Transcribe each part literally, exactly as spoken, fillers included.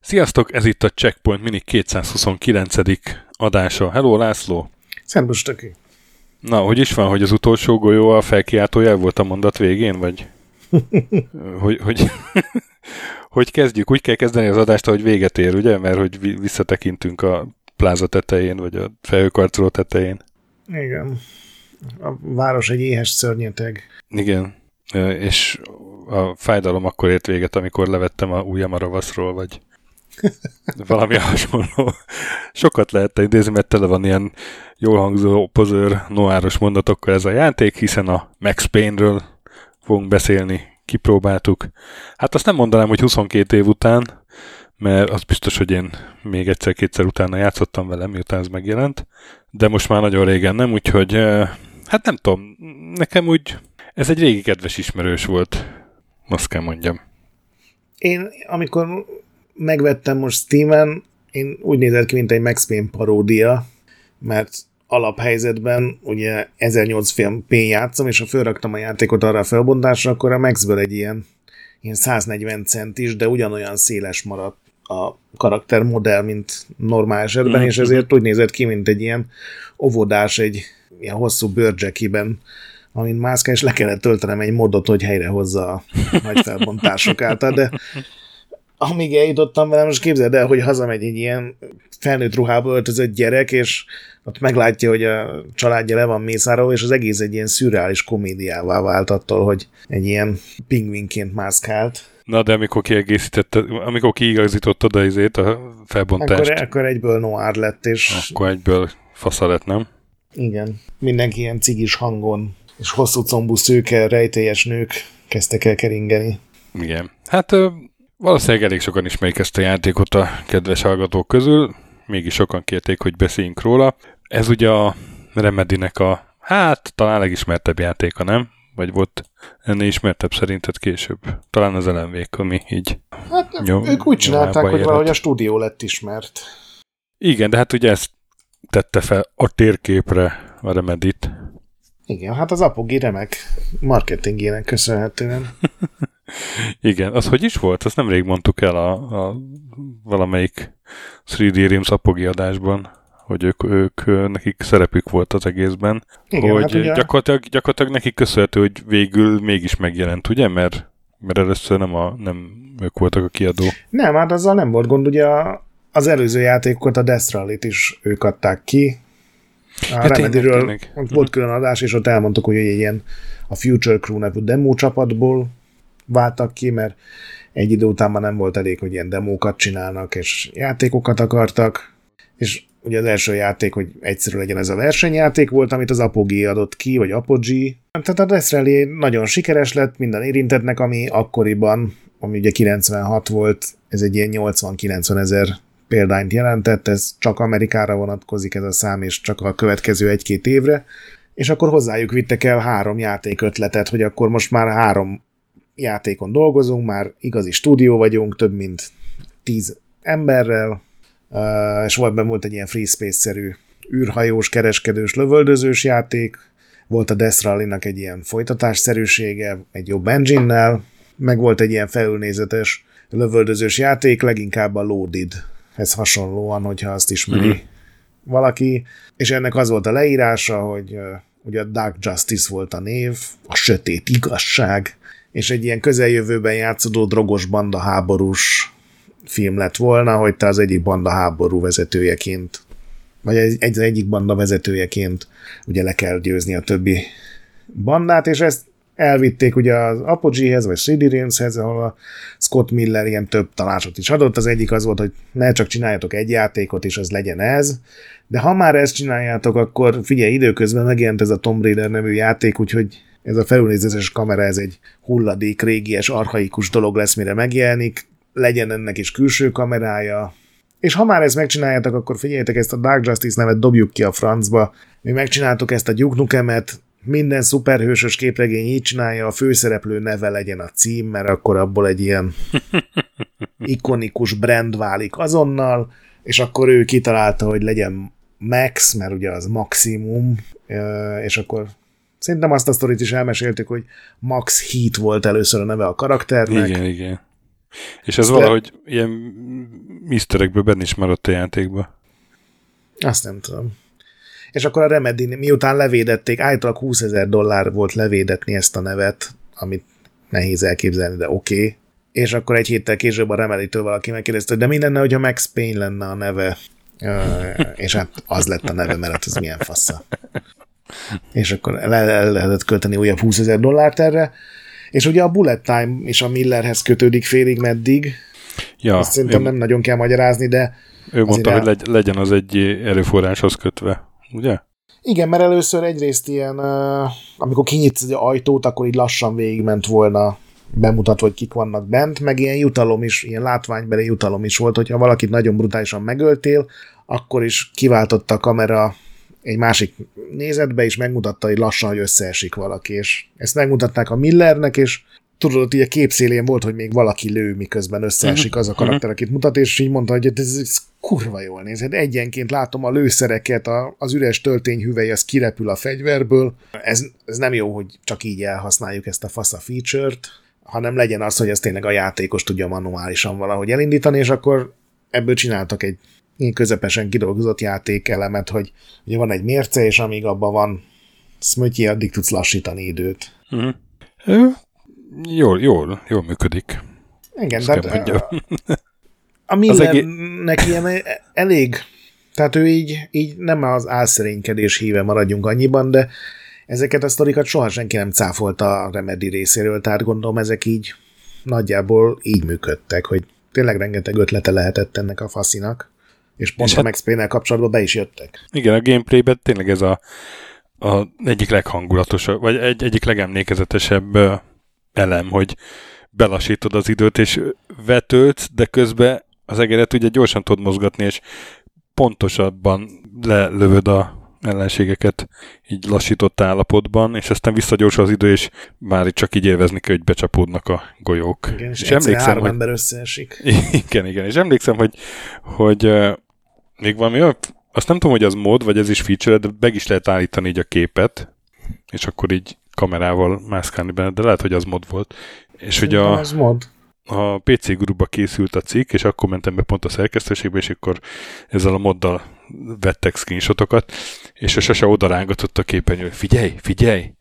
Sziasztok, ez itt a Checkpoint Mini kétszázhuszonkilencedik adása. Hello, László! Szerbusz, Stöki! Na, hogy is van, hogy az utolsó golyó a felkiáltójel volt a mondat végén, vagy? hogy, hogy, hogy kezdjük? Úgy kell kezdeni az adást, hogy véget ér, ugye? Mert hogy visszatekintünk a pláza tetején, vagy a felhőkarcoló tetején. Igen. A város egy éhes szörnyeteg. Igen. És a fájdalom akkor ért véget, amikor levettem a ujjam a ravaszról, vagy valami hasonló. Sokat lehet idézni, mert tele van ilyen jól hangzó, pozőr, noáros mondatokkal ez a játék, hiszen a Max Payne-ről fogunk beszélni, kipróbáltuk. Hát azt nem mondanám, hogy huszonkét év után, mert az biztos, hogy én még egyszer-kétszer utána játszottam vele, miután ez megjelent, de most már nagyon régen nem, úgyhogy hát nem tudom, nekem úgy ez egy régi kedves ismerős volt, azt kell mondjam. Én, amikor megvettem most Steamen, én úgy nézett ki, mint egy Max Payne paródia, mert alaphelyzetben ugye ezernyolcvan pé-n játszom, és ha fölraktam a játékot arra a felbontásra, akkor a Maxből egy ilyen, ilyen száznegyven centis, de ugyanolyan széles maradt a karaktermodell, mint normál esetben, mm-hmm. és ezért úgy nézett ki, mint egy ilyen óvodás, egy ilyen hosszú bőrcsekiben, amin mászkál, és le kellett töltenem egy modot, hogy helyrehozza a nagy felbontások által, de amíg eljutottam velem, most képzeld el, hogy hazamegy egy ilyen felnőtt ruhába öltözött gyerek, és ott meglátja, hogy a családja le van mészárolva, és az egész egy ilyen szürreális komédiává vált attól, hogy egy ilyen pingvinként mászkált. Na, de amikor kiegészítette, amikor kiigazítottad a izét, a felbontást. Akkor, akkor egyből noir lett, és... Akkor egyből fasza lett, nem? Igen. Mindenki ilyen cigis hangon, és hosszú combú szőke, rejtélyes nők kezdtek el keringeni. Igen. Hát... Valószínűleg elég sokan ismerik ezt a játékot a kedves hallgatók közül, mégis sokan kérték, hogy beszéljünk róla. Ez ugye a Remedynek a, hát talán legismertebb játéka, nem? Vagy volt ennél ismertebb szerinted később? Talán az Elemvék, ami így... Hát nyom, ők úgy csinálták, hogy valahogy a stúdió lett ismert. Igen, de hát ugye ezt tette fel a térképre a Remedyt. Igen, hát az Apogee remek marketingének köszönhetően. Igen, az hogy is volt? Azt nemrég mondtuk el a, a valamelyik három dé Realms Apogee adásban, hogy ők, ők, nekik szerepük volt az egészben. Igen, hogy hát ugye... gyakorlatilag, gyakorlatilag nekik köszönhető, hogy végül mégis megjelent, ugye? Mert, mert először nem, a, nem ők voltak a kiadó. Nem, hát azzal nem volt gond, ugye az előző játékokat, a Death Rally-t is ők adták ki. A hát Remedyről tényleg, tényleg. Volt külön adás, és ott elmondtuk, hogy egy ilyen a Future Crew nevű demo csapatból váltak ki, mert egy idő után már nem volt elég, hogy ilyen demókat csinálnak, és játékokat akartak, és ugye az első játék, hogy egyszerű legyen ez a versenyjáték volt, amit az Apogee adott ki, vagy Apogee. Tehát a Death Rally nagyon sikeres lett, minden érintettnek, ami akkoriban, ami ugye kilencvenhat volt, ez egy ilyen nyolcvan-kilencven ezer példányt jelentett, ez csak Amerikára vonatkozik ez a szám, és csak a következő egy-két évre, és akkor hozzájuk vittek el három játékötletet, hogy akkor most már három játékon dolgozunk, már igazi stúdió vagyunk, több mint tíz emberrel, és volt benne volt egy ilyen free space-szerű űrhajós, kereskedős, lövöldözős játék, volt a Death Rally-nak egy ilyen folytatásszerűsége, egy jobb engine-nel, meg volt egy ilyen felülnézetes lövöldözős játék, leginkább a Loaded, ez hasonlóan, hogyha azt ismeri mm-hmm. valaki, és ennek az volt a leírása, hogy ugye a Dark Justice volt a név, a sötét igazság, és egy ilyen közeljövőben játszódó drogos banda háborús film lett volna, hogy te az egyik banda háború vezetőjeként, vagy egy, egy, egyik banda vezetőjeként ugye le kell győzni a többi bandát, és ezt elvitték ugye az Apogee-hez, vagy három dé Realms-hez, ahol a Scott Miller ilyen több tanácsot is adott. Az egyik az volt, hogy ne csak csináljatok egy játékot, és az legyen ez, de ha már ezt csináljátok, akkor figyelj, időközben megjelent ez a Tomb Raider nevű játék, úgyhogy ez a felülnézéses kamera, ez egy hulladék, régies, archaikus dolog lesz, mire megjelenik, legyen ennek is külső kamerája, és ha már ezt megcsináljátok, akkor figyeljetek, ezt a Dark Justice nevet dobjuk ki a francba, mi megcsináltuk ezt a Duke Nukem-et, minden szuperhősös képregény így csinálja, a főszereplő neve legyen a cím, mert akkor abból egy ilyen ikonikus brand válik azonnal, és akkor ő kitalálta, hogy legyen Max, mert ugye az maximum, és akkor szerintem azt a sztorit is elmeséltük, hogy Max Heat volt először a neve a karakternek. Igen, igen. És ez de... valahogy ilyen miszterekből benne is maradt a játékba. Azt nem tudom. És akkor a Remedy, miután levédették, általában húszezer dollár volt levédetni ezt a nevet, amit nehéz elképzelni, de oké. Okay. És akkor egy héttel később a Remedy-től valaki megkérdezte, hogy de mi lenne, hogyha Max Payne lenne a neve? És hát az lett a neve, mert az milyen fassa. És akkor el, el lehetett költeni újabb húszezer dollárt erre. És ugye a Bullet Time is a Millerhez kötődik félig meddig. Ja, azt szerintem ő, nem nagyon kell magyarázni, de... Ő mondta, el... hogy legyen az egy erőforráshoz kötve, ugye? Igen, mert először egyrészt ilyen, amikor kinyitsz egy ajtót, akkor így lassan végigment volna bemutatva, hogy kik vannak bent, meg ilyen jutalom is, ilyen látványbeli jutalom is volt, hogyha valakit nagyon brutálisan megöltél, akkor is kiváltotta a kamera egy másik nézetbe, és megmutatta, hogy lassan, hogy összeesik valaki, és ezt megmutatták a Millernek, és tudod, hogy a képszélén volt, hogy még valaki lő, miközben összeesik az a karakter, akit mutat, és így mondta, hogy ez, ez kurva jól néz. Hát egyenként látom a lőszereket, a, az üres töltényhüvely, az kirepül a fegyverből. Ez, ez nem jó, hogy csak így elhasználjuk ezt a fasza feature-t, hanem legyen az, hogy ezt tényleg a játékos tudja manuálisan valahogy elindítani, és akkor ebből csináltak egy közepesen kidolgozott játékelemet, hogy ugye van egy mérce, és amíg abban van szmötyi, addig tudsz lassítani időt. Uh-huh. Uh, jól, jól, jól működik. Igen, de a, a Millernek egé... ilyen elég, tehát ő így, így nem az álszerénykedés híve, maradjunk annyiban, de ezeket a sztorikat soha senki nem cáfolta a Remedy részéről, tehát gondolom ezek így nagyjából így működtek, hogy tényleg rengeteg ötlete lehetett ennek a faszinak. És pont és a Max Payne-nel kapcsolatban be is jöttek. Igen, a gameplayben tényleg ez a, a egyik leghangulatosabb, vagy egy, egyik legemlékezetesebb elem, hogy belassítod az időt, és vetődsz, de közben az egeret ugye gyorsan tudod mozgatni, és pontosabban lelövöd a ellenségeket így lassított állapotban, és aztán visszagyorsul az idő, és már itt csak így élvezni kell, hogy becsapódnak a golyók. Igen, és, és egyszer három hogy... ember összeesik. Igen, igen, és emlékszem, hogy, hogy még valami olyan, azt nem tudom, hogy az mód, vagy ez is feature, de meg is lehet állítani így a képet, és akkor így kamerával mászkálni benne, de lehet, hogy az mod volt. És ugye a, a pé cé Group-ba készült a cikk, és akkor mentem be pont a szerkesztőségbe, és akkor ezzel a moddal vettek screenshotokat, és a Sasa odarángatott a képen, hogy figyelj, figyelj,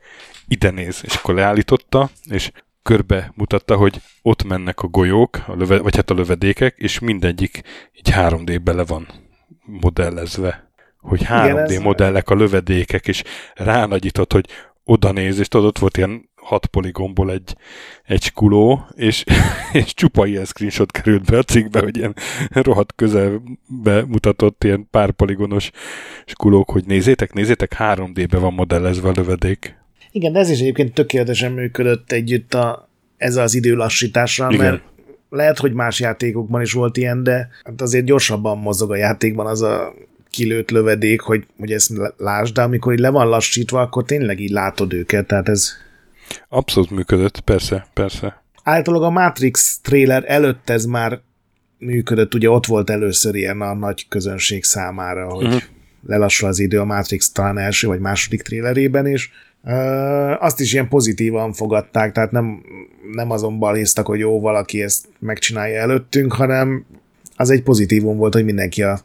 ide néz, és akkor leállította, és körbe mutatta, hogy ott mennek a golyók, a löve, vagy hát a lövedékek, és mindegyik így három dé-be le van modellezve, hogy három dé igen, modellek a lövedékek, és ránagyított, hogy oda néz, és tudod, ott volt ilyen hat poligomból egy, egy skuló, és, és csupa ilyen screenshot került be a cikkbe, hogy ilyen rohadt közelbe mutatott ilyen pár poligonos skulók, hogy nézzétek, nézzétek, három dé-be van modellezve a lövedék. Igen, de ez is egyébként tökéletesen működött együtt a, ez az időlassítással, igen. Mert lehet, hogy más játékokban is volt ilyen, de hát azért gyorsabban mozog a játékban az a kilőtt lövedék, hogy, hogy ezt lásd, de amikor így le van lassítva, akkor tényleg így látod őket, tehát ez abszolút működött, persze, persze. Általában a Matrix trailer előtt ez már működött, ugye ott volt először ilyen a nagy közönség számára, hogy uh-huh. lelassul az idő a Matrix talán első vagy második trailerében, és ö, azt is ilyen pozitívan fogadták, tehát nem, nem azon balhéztak, hogy jó, valaki ezt megcsinálja előttünk, hanem az egy pozitívum volt, hogy mindenki a,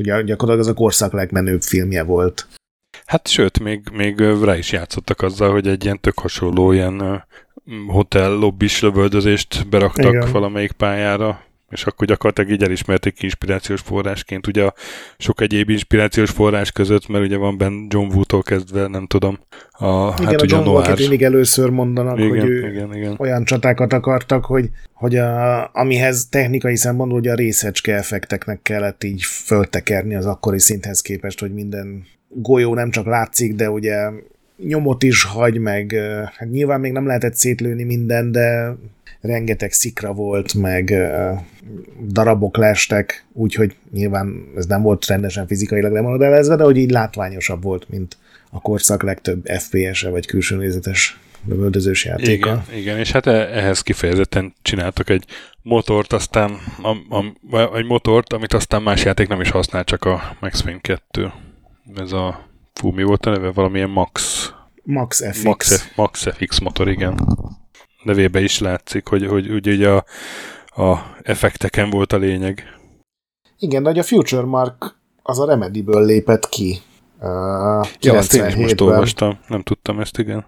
ugye gyakorlatilag az a korszak legmenőbb filmje volt. Hát sőt, még, még rá is játszottak azzal, hogy egy ilyen tök hasonló ilyen hotel lobbis lövöldözést beraktak igen. valamelyik pályára, és akkor gyakorlatilag így elismerték inspirációs forrásként, ugye a sok egyéb inspirációs forrás között, mert ugye van benne John Woo-tól kezdve, nem tudom. A, igen, hát a John Woo, akit mindig először mondanak, igen, hogy ő igen, igen. olyan csatákat akartak, hogy, hogy a, amihez technikai szempontból ugye a részecske effekteknek kellett így föltekerni az akkori szinthez képest, hogy minden golyó nem csak látszik, de ugye nyomot is hagy meg. Hát nyilván még nem lehetett szétlőni minden, de rengeteg szikra volt, meg darabok lestek, úgyhogy nyilván ez nem volt rendesen fizikailag lemodelezve, de hogy így látványosabb volt, mint a korszak legtöbb ef pé es-e vagy külső nézetes lövöldözős játéka. Igen, igen, és hát ehhez kifejezetten csináltak egy motort, aztán a, a, egy motort, amit aztán más játék nem is használ, csak a Max Payne kettő. Ez a, fú, mi volt a neve? Valamilyen Max... MaxFX. Max, MaxFX motor, igen. Nevében is látszik, hogy, hogy, hogy ugye a, a effekteken volt a lényeg. Igen, de hogy a FutureMark az a Remedyből lépett ki. Uh, ja, azt én is most olvastam, nem tudtam ezt, igen.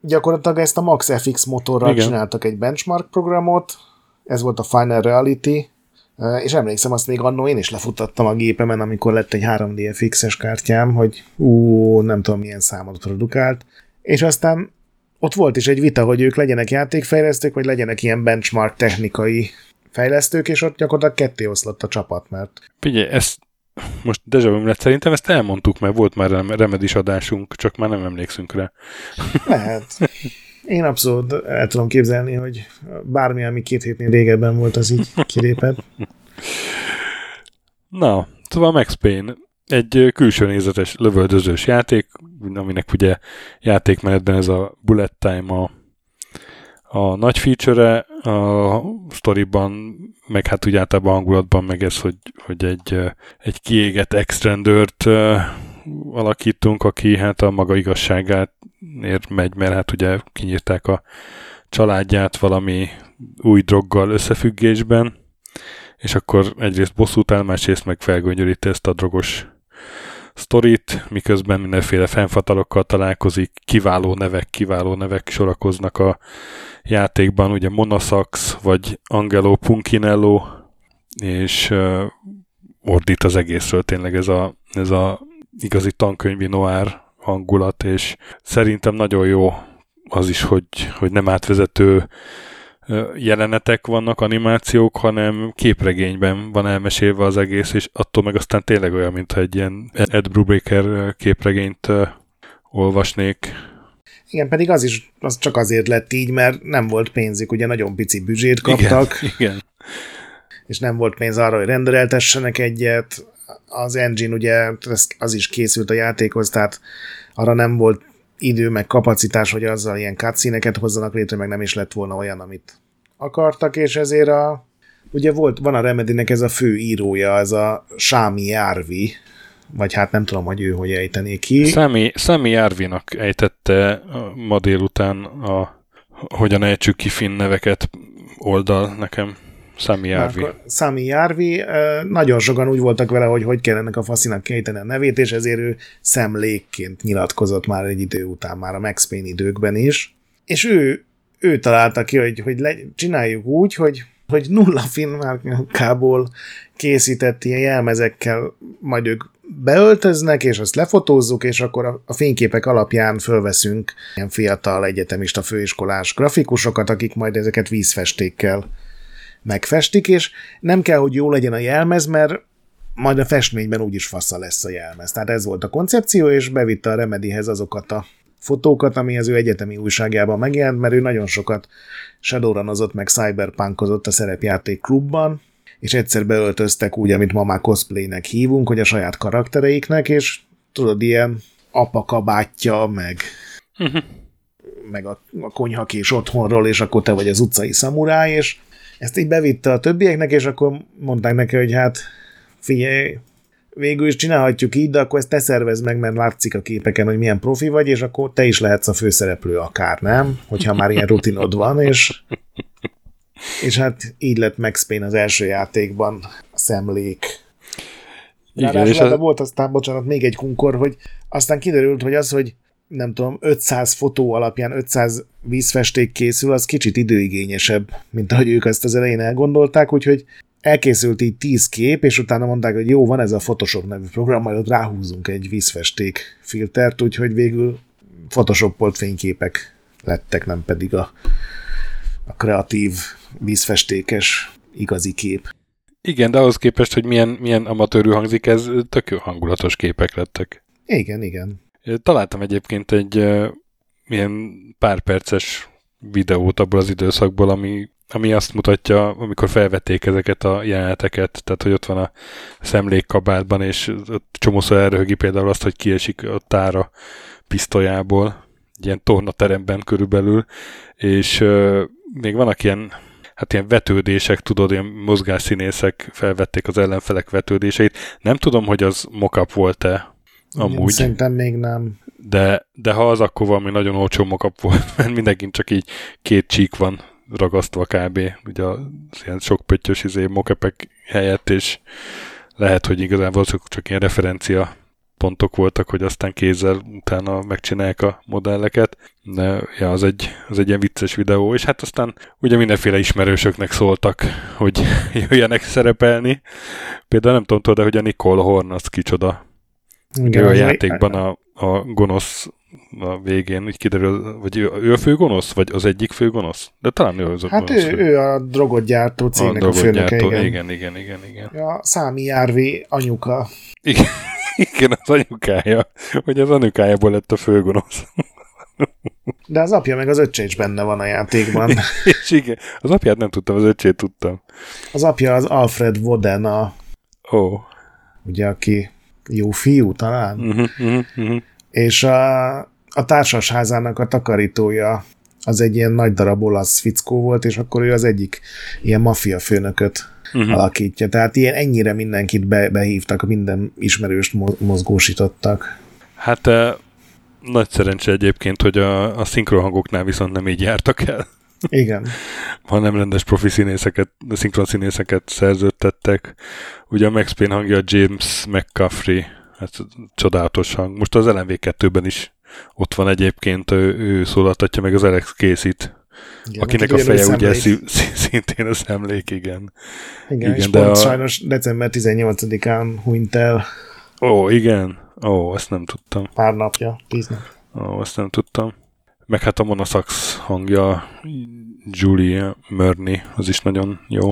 Gyakorlatilag ezt a MaxFX motorral igen. csináltak egy benchmark programot, ez volt a Final Reality, és emlékszem, azt még annó én is lefutattam a gépemen, amikor lett egy három dé ef iksz-es kártyám, hogy ú, nem tudom milyen számot produkált, és aztán ott volt is egy vita, hogy ők legyenek játékfejlesztők, vagy legyenek ilyen benchmark technikai fejlesztők, és ott gyakorlatilag ketté oszlott a csapat, mert... Figyelj, ezt most dejavőm lett, szerintem ezt elmondtuk, mert volt már Remedys adásunk, csak már nem emlékszünk rá. Lehet. Én abszolút el tudom képzelni, hogy bármi, ami két hétnél régebben volt, az így kilépett. Na, szóval Max Payne egy külső nézetes lövöldözős játék, aminek ugye játékmenetben ez a bullet time a, a nagy feature-e, a sztoriban, meg hát úgy általában hangulatban meg ez, hogy, hogy egy, egy kiégett ex-rendőrt alakítunk, aki hát a maga igazságát ér megy, mert hát ugye kinyírták a családját valami új droggal összefüggésben, és akkor egyrészt bosszút áll, másrészt meg felgöngyölíti ezt a drogos sztorit, miközben mindenféle fennfatalokkal találkozik, kiváló nevek, kiváló nevek sorakoznak a játékban, ugye Monosax, vagy Angelo Punchinello, és uh, ordít az egészről tényleg ez a, ez a igazi tankönyvi noir hangulat, és szerintem nagyon jó az is, hogy, hogy nem átvezető jelenetek vannak, animációk, hanem képregényben van elmesélve az egész, és attól meg aztán tényleg olyan, mintha egy ilyen Ed Brubaker képregényt olvasnék. Igen, pedig az is az csak azért lett így, mert nem volt pénzük, ugye nagyon pici büdzsét kaptak, igen, igen. És nem volt pénz arra, hogy rendereltessenek egyet, az engine ugye az is készült a játékhoz, tehát arra nem volt idő, meg kapacitás, hogy azzal ilyen cutscene-eket hozzanak létre, meg nem is lett volna olyan, amit akartak, és ezért a, ugye volt, van a Remedynek ez a fő írója, ez a Sami Järvi, vagy hát nem tudom, hogy ő hogy ejtené ki. Sami, Sami Järvinak ejtette ma délután a Hogyan ejtsük ki finn neveket oldal nekem. Sami Järvi. Sami Järvi. Nagyon sokan úgy voltak vele, hogy hogy kell ennek a faszinak ejteni a nevét, és ezért ő Sam Lake-ként nyilatkozott már egy idő után, már a Max Payne időkben is. És ő, ő találta ki, hogy, hogy le, csináljuk úgy, hogy, hogy nulla filmárkából készített ilyen jelmezekkel, majd ők beöltöznek, és azt lefotózzuk, és akkor a, a fényképek alapján fölveszünk ilyen fiatal egyetemista főiskolás grafikusokat, akik majd ezeket vízfestékkel megfestik, és nem kell, hogy jó legyen a jelmez, mert majd a festményben úgyis fasza lesz a jelmez. Tehát ez volt a koncepció, és bevitte a Remedyhez azokat a fotókat, ami az ő egyetemi újságjában megjelent, mert ő nagyon sokat shadowrunozott, meg cyberpunkozott a szerepjáték klubban, és egyszer beöltöztek úgy, amit ma már cosplaynek hívunk, hogy a saját karaktereiknek, és tudod, ilyen apa kabátja, meg... meg a, a konyhakés otthonról, és akkor te vagy az utcai szamuráj, és ezt így bevitte a többieknek, és akkor mondták neki, hogy hát figyelj, végül is csinálhatjuk így, de akkor ezt te szervezd meg, mert látszik a képeken, hogy milyen profi vagy, és akkor te is lehetsz a főszereplő akár, nem? Hogyha már ilyen rutinod van, és és hát így lett Max Payne az első játékban a szemlék. Ráadásul az... volt aztán, bocsánat, még egy kunkor, hogy aztán kiderült, hogy az, hogy nem tudom, ötszáz fotó alapján ötszáz vízfesték készül, az kicsit időigényesebb, mint ahogy ők ezt az elején elgondolták, úgyhogy elkészült így tíz kép, és utána mondták, hogy jó, van ez a Photoshop nevű program, majd ott ráhúzunk egy vízfesték filtert, úgyhogy végül Photoshopolt fényképek lettek, nem pedig a, a kreatív, vízfestékes igazi kép. Igen, de ahhoz képest, hogy milyen, milyen amatőrű hangzik, ez tök jó hangulatos képek lettek. Igen, igen. Találtam egyébként egy uh, ilyen pár perces videót abból az időszakból, ami ami azt mutatja, amikor felvették ezeket a jeleneteket, tehát hogy ott van a Sam Lake kabátban, és csomószor elröhögi például azt, hogy kiesik a tára pisztolyából, ilyen tornateremben körülbelül, és euh, még vannak ilyen, hát ilyen vetődések, tudod, ilyen mozgásszínészek felvették az ellenfelek vetődéseit. Nem tudom, hogy az mock-up volt-e amúgy. Szerintem még nem. De, de ha az, akkor valami nagyon olcsó mock-up volt, mert mindenkin csak így két csík van ragasztva kb. Ugye az ilyen sok pöttyös izé mock-upek helyett, és lehet, hogy igazából csak ilyen referencia pontok voltak, hogy aztán kézzel utána megcsinálják a modelleket. De ja, az egy, az egy ilyen vicces videó, és hát aztán ugye mindenféle ismerősöknek szóltak, hogy jöjjenek szerepelni. Például nem tudom, de hogy a Nicole Horn az kicsoda. Igen, ő a játékban a, a gonosz a végén, így kiderül, vagy ő, ő a fő gonosz, vagy az egyik fő gonosz? De talán ő az a hát gonosz. Hát ő, ő a drogotgyártó cégnek a, a főnöke. Igen. igen, igen, igen, igen. A Sami Järvi anyuka. Igen. Igen, az anyukája. Hogy az anyukájából lett a főgonosz. De az apja meg az öccse is benne van a játékban. És igen, az apját nem tudtam, az öccsét tudtam. Az apja az Alfred Woden, a... Oh. Ugye, aki jó fiú talán. Uh-huh, uh-huh, uh-huh. És a, a társasházának a takarítója az egy ilyen nagy darab olasz fickó volt, és akkor ő az egyik ilyen maffia főnököt Uh-huh. alakítja. Tehát ilyen ennyire mindenkit be, behívtak, minden ismerőst mozgósítottak. Hát eh, nagy szerencse egyébként, hogy a, a szinkronhangoknál viszont nem így jártak el. Igen. Hanem rendes profi színészeket, szinkron színészeket szerződtettek. Ugye a Max Payne hangja James McCaffrey. Hát csodálatos hang. Most az el em vé kettőben is ott van egyébként, ő, ő szólaltatja meg az Alex Casey-t. Igen, akinek a feje ugye szí- szintén a Sam Lake, igen. Igen, igen, és pont a... sajnos december tizennyolcadikán hunyt el. Ó, igen. Ó, ezt nem tudtam. Pár napja, tíz nap. Ó, ezt nem tudtam. Meg hát a monoszax hangja, Julie Merny, az is nagyon jó.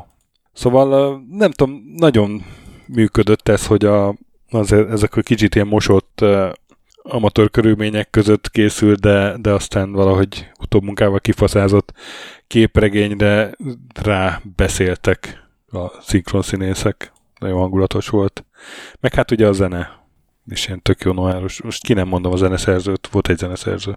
Szóval nem tudom, nagyon működött ez, hogy a, az, ezek a kicsit ilyen mosott amatőr körülmények között készül, de, de aztán valahogy utómunkával kifaszázott képregényre rá beszéltek a szinkronszínészek. Nagyon hangulatos volt. Meg hát ugye a zene is ilyen tök jó noáros. Most ki nem mondom a zeneszerzőt, volt egy zeneszerző.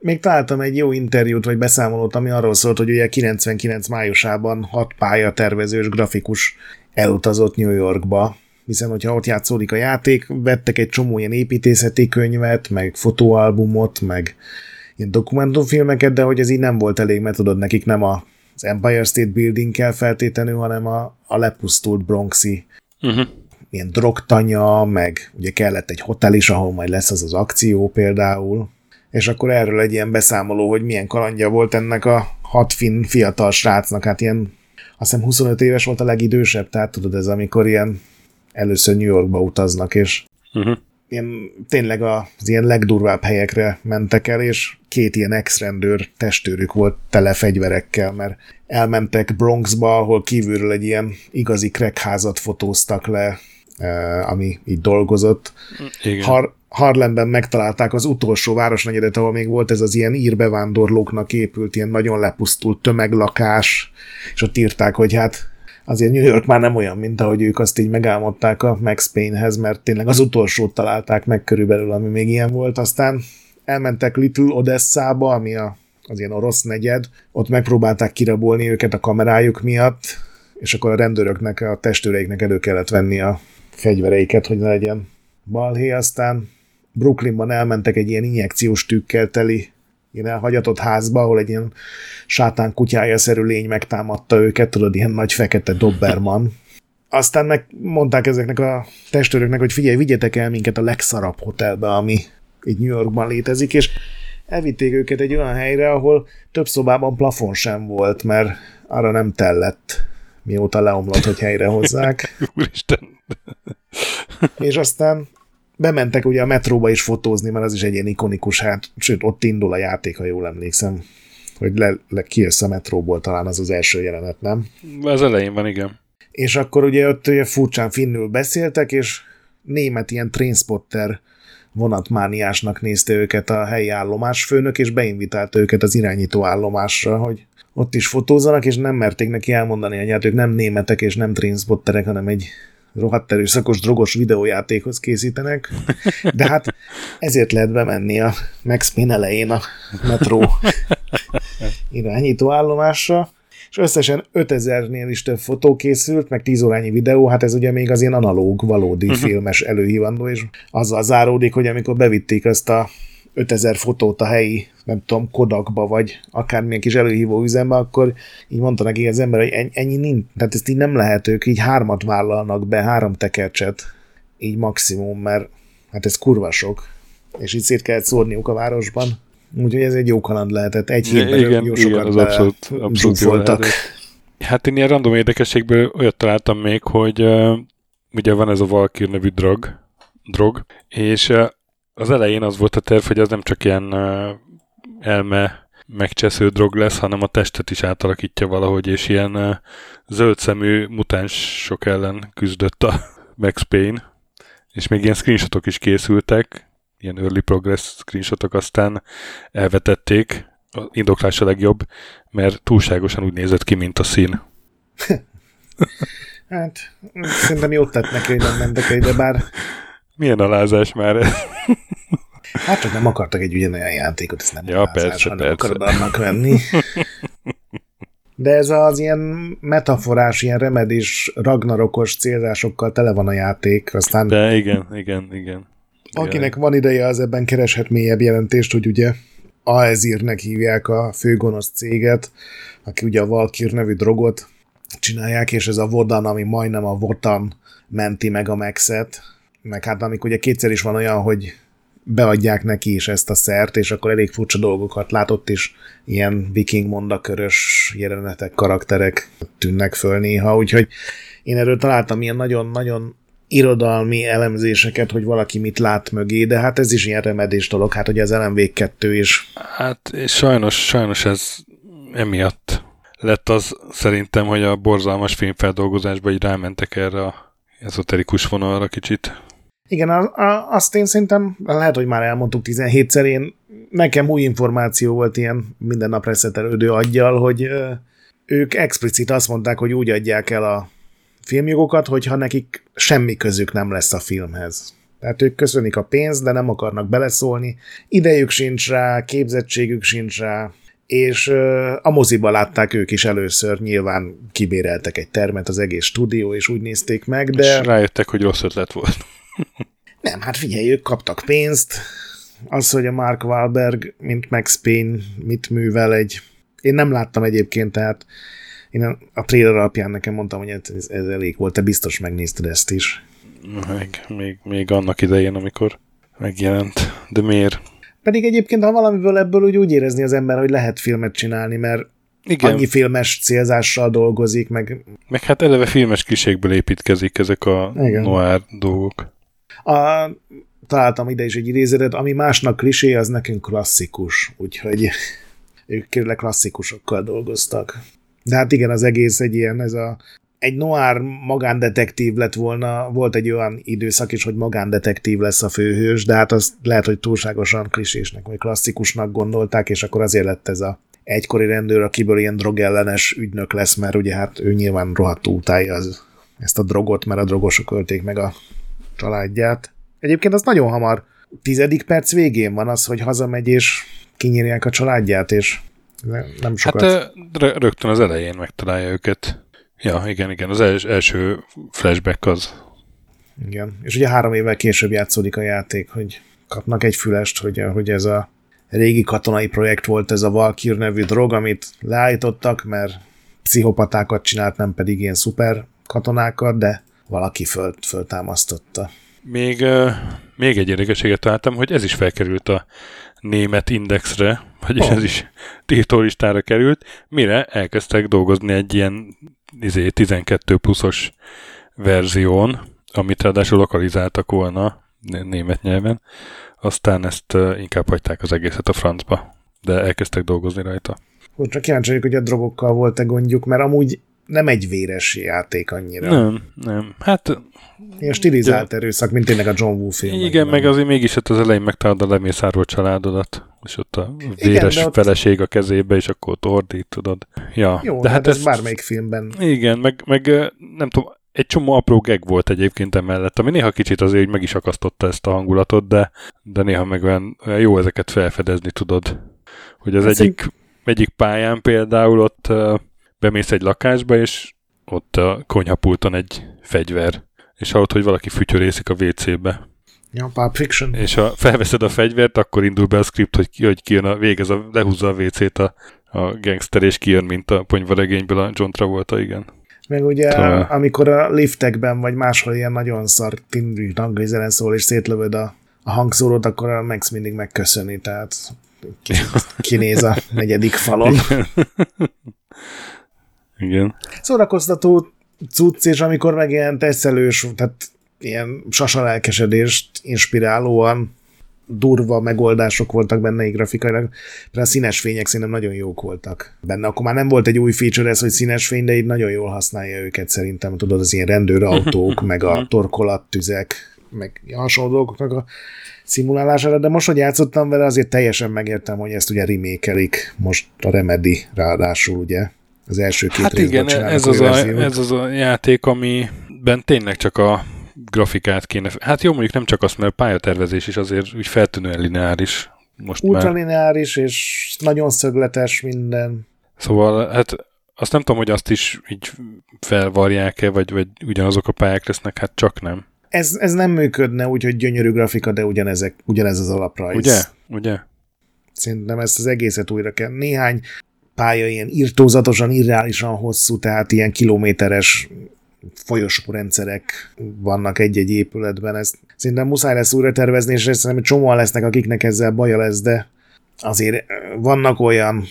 Még találtam egy jó interjút, vagy beszámolót, ami arról szólt, hogy ugye kilencvenkilenc májusában hat pálya tervezős grafikus elutazott New Yorkba, hiszen hogyha ott játszódik a játék, vettek egy csomó ilyen építészeti könyvet, meg fotóalbumot, meg ilyen dokumentumfilmeket, de hogy ez így nem volt elég, mert tudod, nekik nem az Empire State Building kell feltétlenül, hanem a, a lepusztult bronxi uh-huh. ilyen drogtanya, meg ugye kellett egy hotel is, ahol majd lesz az az akció például, és akkor erről egy ilyen beszámoló, hogy milyen kalandja volt ennek a hat finn fiatal srácnak, hát ilyen azt hiszem huszonöt éves volt a legidősebb, tehát tudod, ez amikor ilyen először New Yorkba utaznak, és uh-huh. ilyen, tényleg az ilyen legdurvább helyekre mentek el, és két ilyen ex-rendőr testőrük volt tele fegyverekkel, mert elmentek Bronxba, ahol kívülről egy ilyen igazi crackházat fotóztak le, ami így dolgozott. Igen. Har- Harlemben megtalálták az utolsó városnegyedet, ahol még volt ez az ilyen írbevándorlóknak épült, ilyen nagyon lepusztult tömeglakás, és ott írták, hogy hát azért New York már nem olyan, mint ahogy ők azt így megálmodták a Max Payne-hez, mert tényleg az utolsót találták meg körülbelül, ami még ilyen volt. Aztán elmentek Little Odessába, ami a, az ilyen orosz negyed, ott megpróbálták kirabolni őket a kamerájuk miatt, és akkor a rendőröknek, a testőreiknek elő kellett venni a fegyvereiket, hogy ne legyen balhé. Aztán Brooklynban elmentek egy ilyen injekciós tükkel teli, ilyen elhagyatott házba, ahol egy ilyen sátán kutyája-szerű lény megtámadta őket, tudod, ilyen nagy fekete Doberman. Aztán meg mondták ezeknek a testőröknek, hogy figyelj, vigyetek el minket a legszarabb hotelbe, ami így New Yorkban létezik, és elvitték őket egy olyan helyre, ahol több szobában plafon sem volt, mert arra nem tellett, mióta leomlott, hogy helyre hozzák. Úristen! És aztán bementek ugye a metróba is fotózni, mert az is egy ilyen ikonikus, hát, sőt, ott indul a játék, ha jól emlékszem, hogy le, le kijössz a metróból, talán az az első jelenet, nem? Az elején van, igen. És akkor ugye ott ugye furcsán finnül beszéltek, és német ilyen Trainspotternek vonatmániásnak nézte őket a helyi állomásfőnök, és beinvitálta őket az irányító állomásra, hogy ott is fotózzanak, és nem merték neki elmondani, hogy hát ők nem németek és nem Trainspotterek, hanem egy rohadt erőszakos, drogos videójátékhoz készítenek, de hát ezért lehet bemenni a Max Payne elején a metró irányító állomásra, és összesen ötezernél is több fotó készült, meg tíz órányi videó, hát ez ugye még az ilyen analóg, valódi uh-huh. filmes előhívandó, és azzal záródik, hogy amikor bevitték ezt a ötezer fotót a helyi, nem tudom, Kodakba, vagy akármilyen kis előhívó üzembe, akkor így mondta neki az ember, hogy ennyi nincs, tehát ezt így nem lehet, ők így hármat vállalnak be, három tekercset, így maximum, mert hát ez kurva sok, és így szét kellett szórniuk a városban. Úgyhogy ez egy jó kaland lehetett. Egy hétben igen, jó sokat becsúfoltak. Hát én ilyen random érdekességből olyat találtam még, hogy uh, ugye van ez a Valkyr nevű drog, drog és uh, az elején az volt a terv, hogy az nem csak ilyen uh, elme megcsesző drog lesz, hanem a testet is átalakítja valahogy, és ilyen uh, zöldszemű mutánsok ellen küzdött a Max Payne, és még ilyen screenshotok is készültek, ilyen early progress screenshotok, aztán elvetették. Az indoklás a legjobb, mert túlságosan úgy nézett ki, mint a szín. Hát, szerintem jót tett neki, hogy nem mentek ide, bár... Milyen alázás már ez? Hát, csak nem akartak egy ugyanolyan játékot, ezt nem ja, alázás, persze, hanem persze. Akarod annak venni. De ez az ilyen metaforás, ilyen remedis, ragnarokos célzásokkal tele van a játék, aztán... De igen, igen, igen. Akinek van ideje, az ebben kereshet mélyebb jelentést, hogy ugye Aezírnek hívják a főgonosz céget, aki ugye a Valkyr nevű drogot csinálják, és ez a Vodan, ami majdnem a Votan menti meg a Maxet, meg hát amikor ugye kétszer is van olyan, hogy beadják neki is ezt a szert, és akkor elég furcsa dolgokat látott is, ilyen viking mondakörös jelenetek, karakterek tűnnek föl néha, úgyhogy én erről találtam ilyen nagyon-nagyon irodalmi elemzéseket, hogy valaki mit lát mögé, de hát ez is ilyen remedés dolog, hát ugye az el em vé kettő is. Hát sajnos, sajnos ez emiatt lett az szerintem, hogy a borzalmas filmfeldolgozásba így rámentek erre a ezoterikus vonalra kicsit. Igen, a, a, azt én szerintem, lehet, hogy már elmondtuk tizenhétszer, én, nekem új információ volt ilyen minden nap reszetelődő aggyal, hogy ö, ők explicit azt mondták, hogy úgy adják el a filmjogokat, hogyha nekik semmi közük nem lesz a filmhez. Tehát ők köszönik a pénzt, de nem akarnak beleszólni, idejük sincs rá, képzettségük sincs rá, és a moziba látták ők is először, nyilván kibéreltek egy termet az egész stúdió, és úgy nézték meg, de... És rájöttek, hogy rossz ötlet volt. Nem, hát figyelj, ők kaptak pénzt, az, hogy a Mark Wahlberg, mint Max Payne, mit művel egy... Én nem láttam egyébként, tehát én a trailer alapján nekem mondtam, hogy ez, ez elég volt, te biztos megnézted ezt is. Meg, még, még annak idején, amikor megjelent. De miért? Pedig egyébként, ha valamiből ebből úgy, úgy érezni az ember, hogy lehet filmet csinálni, mert igen. Annyi filmes célzással dolgozik, meg... Meg hát eleve filmes klisékből építkezik ezek a igen. Noir dolgok. A, találtam ide is egy idézetet, ami másnak klisé, az nekünk klasszikus, úgyhogy ők kérlek klasszikusokkal dolgoztak. De hát igen, az egész egy ilyen, ez a, egy noir magándetektív lett volna, volt egy olyan időszak is, hogy magándetektív lesz a főhős, de hát azt lehet, hogy túlságosan klisésnek, vagy klasszikusnak gondolták, és akkor azért lett ez a egykori rendőr, akiből ilyen drogellenes ügynök lesz, mert ugye hát ő nyilván rohadtul utálja az, ezt a drogot, mert a drogosok ölték meg a családját. Egyébként az nagyon hamar, tizedik perc végén van az, hogy hazamegy, és kinyírják a családját, és nem sokat. Hát rögtön az elején megtalálja őket. Ja, igen, igen, az els, első flashback az. Igen, és ugye három évvel később játszódik a játék, hogy kapnak egy fülest, hogy, hogy ez a régi katonai projekt volt, ez a Valkyr nevű drog, amit leállítottak, mert pszichopatákat csinált, nem pedig ilyen szuper katonákat, de valaki föl, föltámasztotta. Még, még egy érdekeséget találtam, hogy ez is felkerült a német indexre, vagyis oh. ez is tiltólistára került, mire elkezdtek dolgozni egy ilyen izé, tizenkét pluszos verzión, amit ráadásul lokalizáltak volna német nyelven, aztán ezt inkább hagyták az egészet a francba, de elkezdtek dolgozni rajta. Csak kíváncsi vagyok, hogy a drogokkal volt-e gondjuk, mert amúgy nem egy véres játék annyira. Nem, nem. Hát... Ilyen stilizált de... erőszak, mint tényleg a John Woo film. Igen, meg azért mégis ott az elején megtalálod a lemészáró családodat, és ott a véres igen, feleség ott... a kezébe, és akkor ott ordít, tudod. Ja. Jó, de hát ez ezt... bármelyik filmben. Igen, meg, meg nem tudom, egy csomó apró gag volt egyébként emellett, ami néha kicsit azért, hogy meg is akasztotta ezt a hangulatot, de, de néha meg olyan jó ezeket felfedezni, tudod. Hogy az hát egyik, én... egyik pályán például ott bemész egy lakásba, és ott a konyhapulton egy fegyver. És hallod, hogy valaki fütyörészik a vé cé-be. Ja, Pulp Fiction. És ha felveszed a fegyvert, akkor indul be a script, hogy, ki, hogy kijön a végez, a, lehúzza a vé cé-t a, a gangster, és kijön, mint a ponyvaregényből a John Travolta, igen. Meg ugye, Talán. amikor a liftekben, vagy máshol ilyen nagyon szar tindrű hangvizelen szól, és szétlövöd a, a hangszórót, akkor a Max mindig megköszöni, tehát kinéz a negyedik falon. Igen. Igen. Szórakoztató cucc, és amikor meg ilyen tetszelős, tehát ilyen sasalelkesedést inspirálóan durva megoldások voltak benne így grafikailag, de a színes fények szerintem nagyon jók voltak benne. Akkor már nem volt egy új feature ez, hogy színes fény, de így nagyon jól használja őket szerintem, tudod, az ilyen rendőrautók, meg a torkolattüzek, meg hasonló dolgoknak a szimulálására, de most, hogy játszottam vele, azért teljesen megértem, hogy ezt ugye remake-elik most a Remedy ráadásul, ugye? Az első két hát igen, ez az, a, ez az a játék, amiben tényleg csak a grafikát kéne... Hát jó, mondjuk nem csak azt, mert a pályatervezés is azért úgy feltűnően lineáris most már. Ultralineáris, és nagyon szögletes minden. Szóval, hát azt nem tudom, hogy azt is így felvarják-e, vagy, vagy ugyanazok a pályák lesznek, hát csak nem. Ez, ez nem működne úgy, hogy gyönyörű grafika, de ugyanezek, ugyanez az alaprajz. Ugye? Ugye? Szerintem ezt az egészet újra kell. Néhány pálya ilyen irtózatosan, irreálisan hosszú, tehát ilyen kilométeres folyosórendszerek vannak egy-egy épületben. Ezt szerintem muszáj lesz újra tervezni, és szerintem csomóan lesznek, akiknek ezzel baja lesz, de azért vannak olyan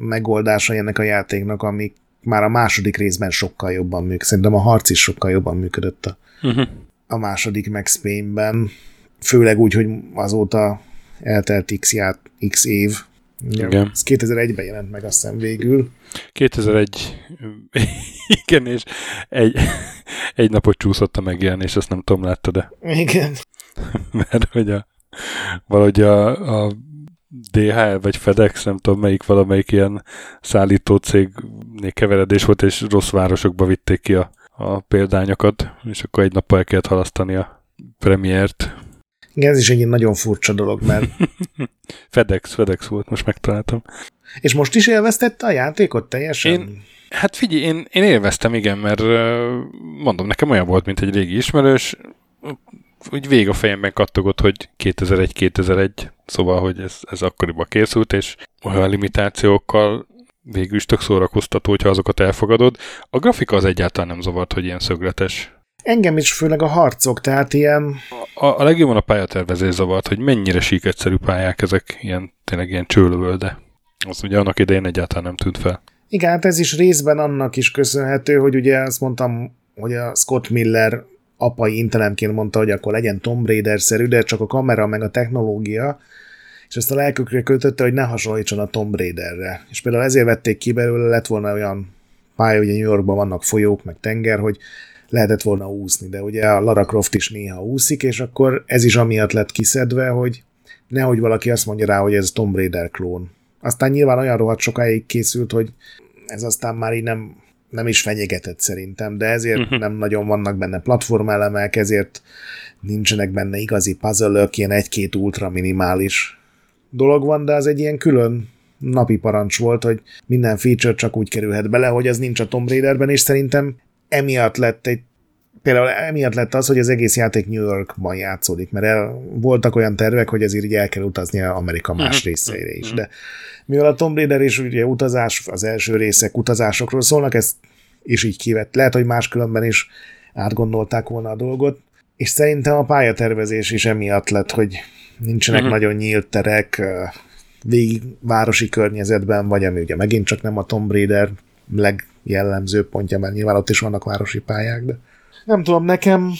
megoldásai ennek a játéknak, amik már a második részben sokkal jobban működött. Szerintem a harc is sokkal jobban működött a, uh-huh. a második Max Payne-ben. Főleg úgy, hogy azóta eltelt x, ját, x év. Igen. Ez kétezer-egyben jelent meg, azt hiszem végül. kétezer-egy igen, és egy, egy napot csúszott a megjelenés, azt nem tudom, láttad-e? Igen. Mert hogy a, valahogy a, a dé há el vagy FedEx, nem tudom melyik, valamelyik ilyen szállító cégnél keveredés volt, és rossz városokba vitték ki a, a példányokat, és akkor egy nappal el kellett halasztani a premiért. Igen, ez is egy nagyon furcsa dolog, mert... FedEx, FedEx volt, most megtaláltam. És most is élveztette a játékot teljesen? Én, hát figyelj, én, én élveztem, igen, mert mondom, nekem olyan volt, mint egy régi ismerős, úgy vég a fejemben kattogott, hogy kétezer-egy, kétezer-egy, szóval, hogy ez, ez akkoriban készült, és olyan limitációkkal végül is tök szórakoztató, hogyha azokat elfogadod. A grafika az egyáltalán nem zavart, hogy ilyen szögletes. Engem is, főleg a harcok, tehát ilyen... A, a legjobban a pályatervezés zavart, hogy mennyire síkegyszerű pályák ezek, ilyen, tényleg ilyen csőlövöl, de az ugye annak idején egyáltalán nem tűnt fel. Igen, hát ez is részben annak is köszönhető, hogy ugye azt mondtam, hogy a Scott Miller apai intelemként mondta, hogy akkor legyen Tomb Raider-szerű, de csak a kamera meg a technológia, és ezt a lelkükre kötötte, hogy ne hasonlítson a Tomb Raiderre. És például ezért vették ki belőle, lett volna olyan pálya, ugye New Yorkban vannak folyók, meg tenger, hogy lehetett volna úszni, de ugye a Lara Croft is néha úszik, és akkor ez is amiatt lett kiszedve, hogy nehogy valaki azt mondja rá, hogy ez Tomb Raider klón. Aztán nyilván olyan rohadt sokáig készült, hogy ez aztán már így nem, nem is fenyegetett szerintem, de ezért uh-huh. nem nagyon vannak benne platformelemek, ezért nincsenek benne igazi puzzle-ök, ilyen egy-két ultra minimális dolog van, de az egy ilyen külön napi parancs volt, hogy minden feature csak úgy kerülhet bele, hogy az nincs a Tomb Raiderben, és szerintem emiatt lett egy, például emiatt lett az, hogy az egész játék New Yorkban játszódik, mert el, voltak olyan tervek, hogy azért így el kell utaznia Amerika más részeire is, de mivel a Tomb Raider és ugye utazás, az első részek utazásokról szólnak, ezt is így kivett. Lehet, hogy máskülönben is átgondolták volna a dolgot, és szerintem a pályatervezés is emiatt lett, hogy nincsenek uh-huh. nagyon nyílt terek végig városi környezetben, vagy ami ugye megint csak nem a Tomb Raider leg jellemző pontja, mert nyilván ott is vannak városi pályák, de nem tudom, nekem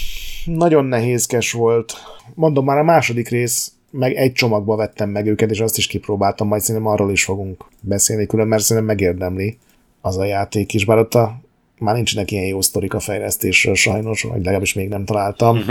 nagyon nehézkes volt. Mondom, már a második rész, meg egy csomagba vettem meg őket, és azt is kipróbáltam, majd szerintem arról is fogunk beszélni külön, mert szerintem megérdemli. az a játék is, bár ott a, már nincsenek ilyen jó sztorik a fejlesztésről sajnos, vagy legalábbis még nem találtam,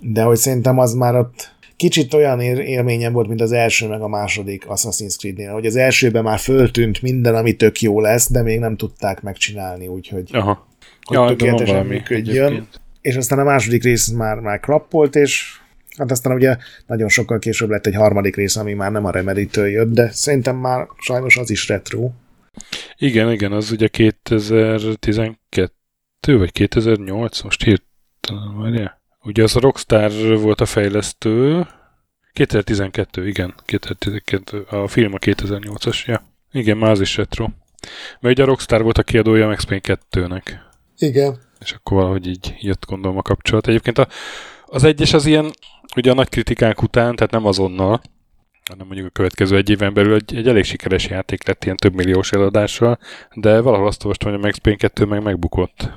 de hogy szerintem az már ott kicsit olyan élményem volt, mint az első meg a második Assassin's Creed-nél, hogy az elsőben már föltűnt minden, ami tök jó lesz, de még nem tudták megcsinálni, úgyhogy aha. Hogy ja, tökéletesen működjön. És aztán a második rész már, már krappolt, és hát aztán ugye nagyon sokkal később lett egy harmadik rész, ami már nem a Remedy-től jött, de szerintem már sajnos az is retro. Igen, igen, az ugye kétezer-tizenkettő vagy kétezer-nyolc, most hirtelen várjál. Ugye az a Rockstar volt a fejlesztő, kétezer-tizenkettő, igen, kétezer-tizenkettő, a film a kétezer-nyolcas, ja. Igen, már az is retro. Mert ugye a Rockstar volt a kiadója a Max Payne kettőnek. Igen. És akkor valahogy így jött gondolom a kapcsolat. Egyébként a, az egyes az ilyen, ugye a nagy kritikák után, tehát nem azonnal, hanem mondjuk a következő egy éven belül egy, egy elég sikeres játék lett ilyen több milliós eladással, de valahol azt olvastam, hogy a Max Payne kettő meg megbukott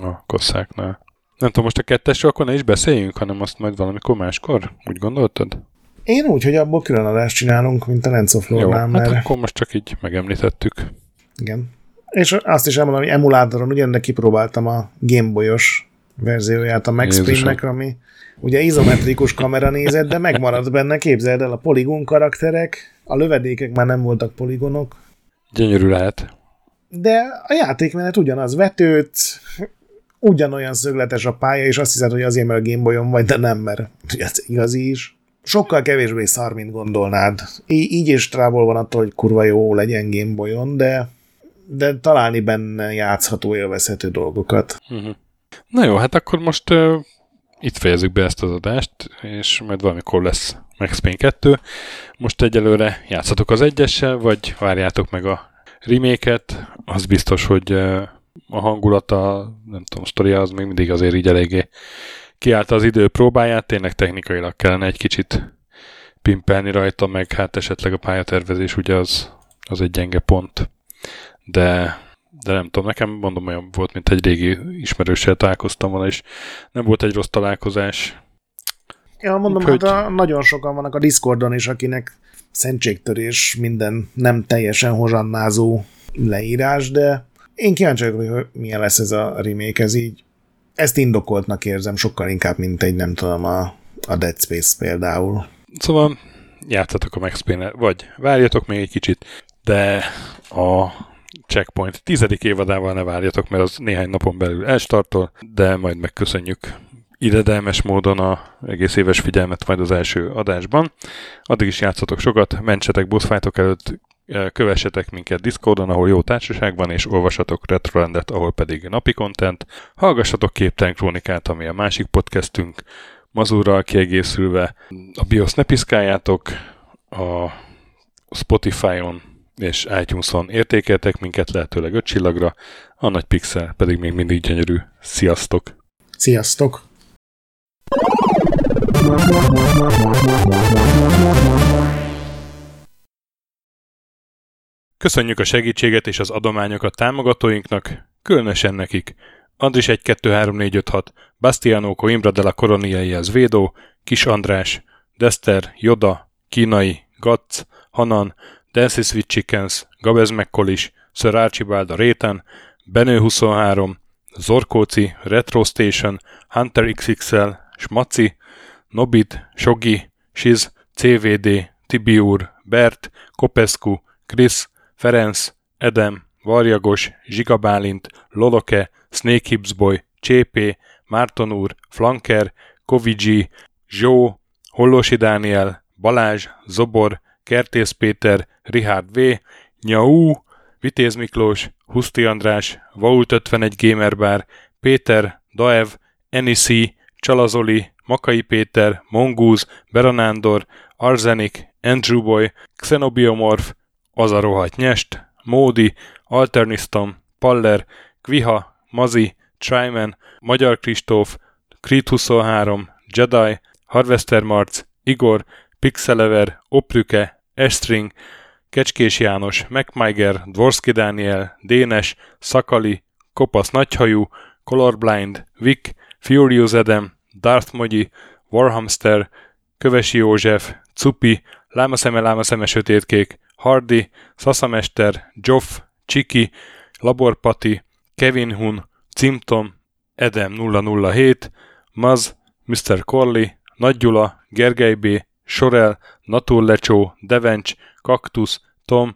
a kasszáknál. Nem tudom, most a kettesről akkor ne is beszéljünk, hanem azt majd valamikor máskor? Úgy gondoltad? Én úgy, hogy abból külön adást csinálunk, mint a Lens of Lornán. Jó, hát akkor most csak így megemlítettük. Igen. És azt is elmondom, hogy emulátoron ugyan kipróbáltam a Gameboy-os verzióját a Max Payne-nek, ami ugye izometrikus kamera nézett, de megmaradt benne, képzeld el, a poligon karakterek, a lövedékek már nem voltak poligonok. Gyönyörű lehet. De a játékmenet ugyanaz, vetőt, ugyanolyan szögletes a pálya, és azt hiszed, hogy azért, mert a Gameboy-on vagy, de nem, mert ez igazi is. Sokkal kevésbé szar, mint gondolnád. Így, így és távol van attól, hogy kurva jó legyen Gameboy-on, de, de találni benne játszható, élvezhető dolgokat. Uh-huh. Na jó, hát akkor most uh, itt fejezzük be ezt az adást, és majd valamikor lesz Max Payne kettő. Most egyelőre játszatok az egyessel, vagy várjátok meg a remake-et. Az biztos, hogy uh, a hangulata, nem tudom, sztoria az még mindig azért így eléggé kiállta az idő próbáját, tényleg technikailag kellene egy kicsit pimpelni rajta, meg hát esetleg a pályatervezés ugye az, az egy gyenge pont. De, de nem tudom, nekem mondom olyan volt, mint egy régi ismerőssel találkoztam volna, és nem volt egy rossz találkozás. Ja, mondom, úgyhogy... hát a, nagyon sokan vannak a Discordon is, akinek szentségtörés minden nem teljesen hozsannázó leírás, de én kíváncsi vagyok, hogy milyen lesz ez a remake, ez így. Ezt indokoltnak érzem, sokkal inkább, mint egy, nem tudom, a, a Dead Space például. Szóval játszatok a Max Payne-re, vagy várjatok még egy kicsit, de a Checkpoint tizedik évadával ne várjatok, mert az néhány napon belül elstartol, de majd megköszönjük idedelmes módon a egész éves figyelmet majd az első adásban. Addig is játszatok sokat, mentsetek boss fightok előtt, kövessetek minket Discordon, ahol jó társaság van, és olvassatok Retrolandet, ahol pedig napi content. Hallgassatok Képtelen Krónikát, ami a másik podcastünk, Mazurral kiegészülve. A BIOS ne piszkáljátok, a Spotify-on és iTunes-on értékeltek minket, lehetőleg öt csillagra, a nagy pixel pedig még mindig gyönyörű. Sziasztok! Sziasztok! Köszönjük a segítséget és az adományokat támogatóinknak, különösen nekik. Andris egy kettő három négy öt hat, Bastiano Coimbra de la Coroniai az Védó, Kis András, Dester, Joda, Kínai, Gatz, Hanan, Dances with Chickens, Gabez McCollis, Sir Archibald a Réten, Benő huszonhárom, Zorkóci, Retro Station, Hunter iksz iksz el, Smaci, Nobit, Sogi, Siz, cé vé dé, Tibiur, Bert, Kopescu, Krisz, Ferenc, Edem, Varjagos, Zsiga Bálint, Loloke, Snake Hibsboy, Csépé, Márton úr, Flanker, Kovicsi, Zsó, Hollosi Dániel, Balázs, Zobor, Kertész Péter, Richard V, Nyau, Vitéz Miklós, Huszti András, Vault ötvenegy Gamerbar, Péter, Daev, Eniszi, Csalazoli, Makai Péter, Mongúz, Beranándor, Arzenik, Andrew Boy, Xenobiomorph, Az a rohadt nyest, Módi, Alternisztom, Paller, Kviha, Mazi, Tryman, Magyar Kristóf, Creed huszonhárom, Jedi, Harvester Marc, Igor, Pixelever, Oprüke, Estring, Kecskés János, MacMiger, Dvorszki Dániel, Dénes, Szakali, Kopasz Nagyhajú, Colorblind, Vic, Furious Adam, Darth Mogyi, Warhamster, Kövesi József, Cupi, Lámaszeme, Lámaszeme Sötétkék, Hardy, Szaszamester, Joff, Csiki, Laborpati, Kevin Hun, Cimtom, Edem nulla nulla hét, Maz, miszter Corley, Nagy Gyula, Gergely B., Sorel, Naturlecsó, Devencs, Kaktusz, Tom,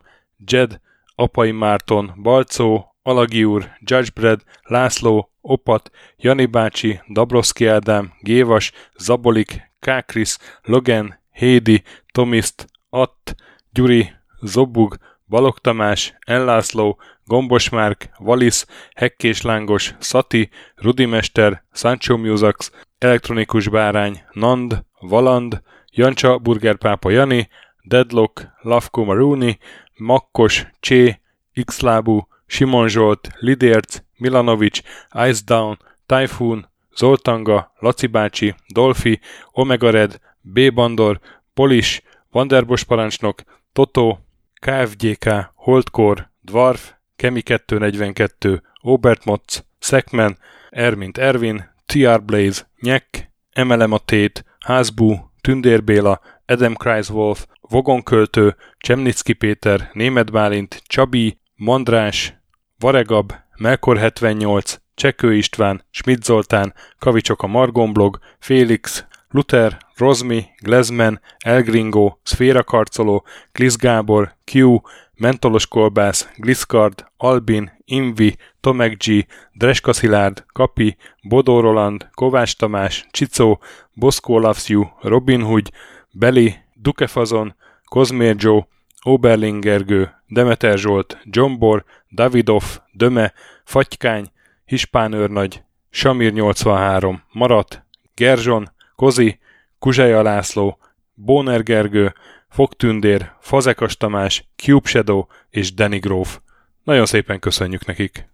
Jed, Apai Márton, Balcó, Alagi úr, Judgebred, László, Opat, Jani bácsi, Dabroszki Ádám, Gévas, Zabolik, Kákris, Logan, Hédi, Tomiszt, Att, Gyuri, Zobug, Balog Tamás, Enlászló, Gombos Márk, Valisz, Hekkés Lángos, Szati, Rudimester, Sancho Musax, Elektronikus Bárány, Nand, Valand, Jancsa, Burgerpápa Jani, Deadlock, Lavko Maruni, Makkos, Csé, Xlábú, Simon Zsolt, Lidérc, Milanovic, Ice Down, Typhoon, Zoltanga, Laci bácsi, Dolfi, Omega Red, B. Bandor, Polis, Vanderbos parancsnok, Totó, ká ef gé ká, Holdkor, Dwarf, Kemi kettő negyvenkettő, Obertmotz, Szekmen, Ermint Ervin, té er Blaze, Nyek, Emelem a Tét, Házbú, Tündér Béla, Adam Kreiswolf, Vogonköltő, Csemnicki Péter, Németh Bálint, Csabi, Mandrás, Varegab, Melkor hetvennyolc, Csekő István, Schmidt Zoltán, Kavicsok a Margonblog, Félix, Luther, Rozmi, Glezmen, Elgringo, Szférakarcoló, Glisz Gábor, Q, Mentolos Kolbász, Gliszkard, Albin, Invi, Tomek G, Dreska Szilárd, Kapi, Bodó Roland, Kovács Tamás, Csicó, Boszkó Loves You, Robin Hood, Beli, Dukefazon, Kozmér Joe, Oberling Gergő, Demeter Zsolt, Dzsombor, Davidov, Döme, Fagykány, Hispán őrnagy, Samir nyolcvanhárom, Marat, Gerzson, Kozi, Kuzseja László, Bóner Gergő, Fogtündér, Fazekas Tamás, Cube Shadow és Danny Gróf. Nagyon szépen köszönjük nekik!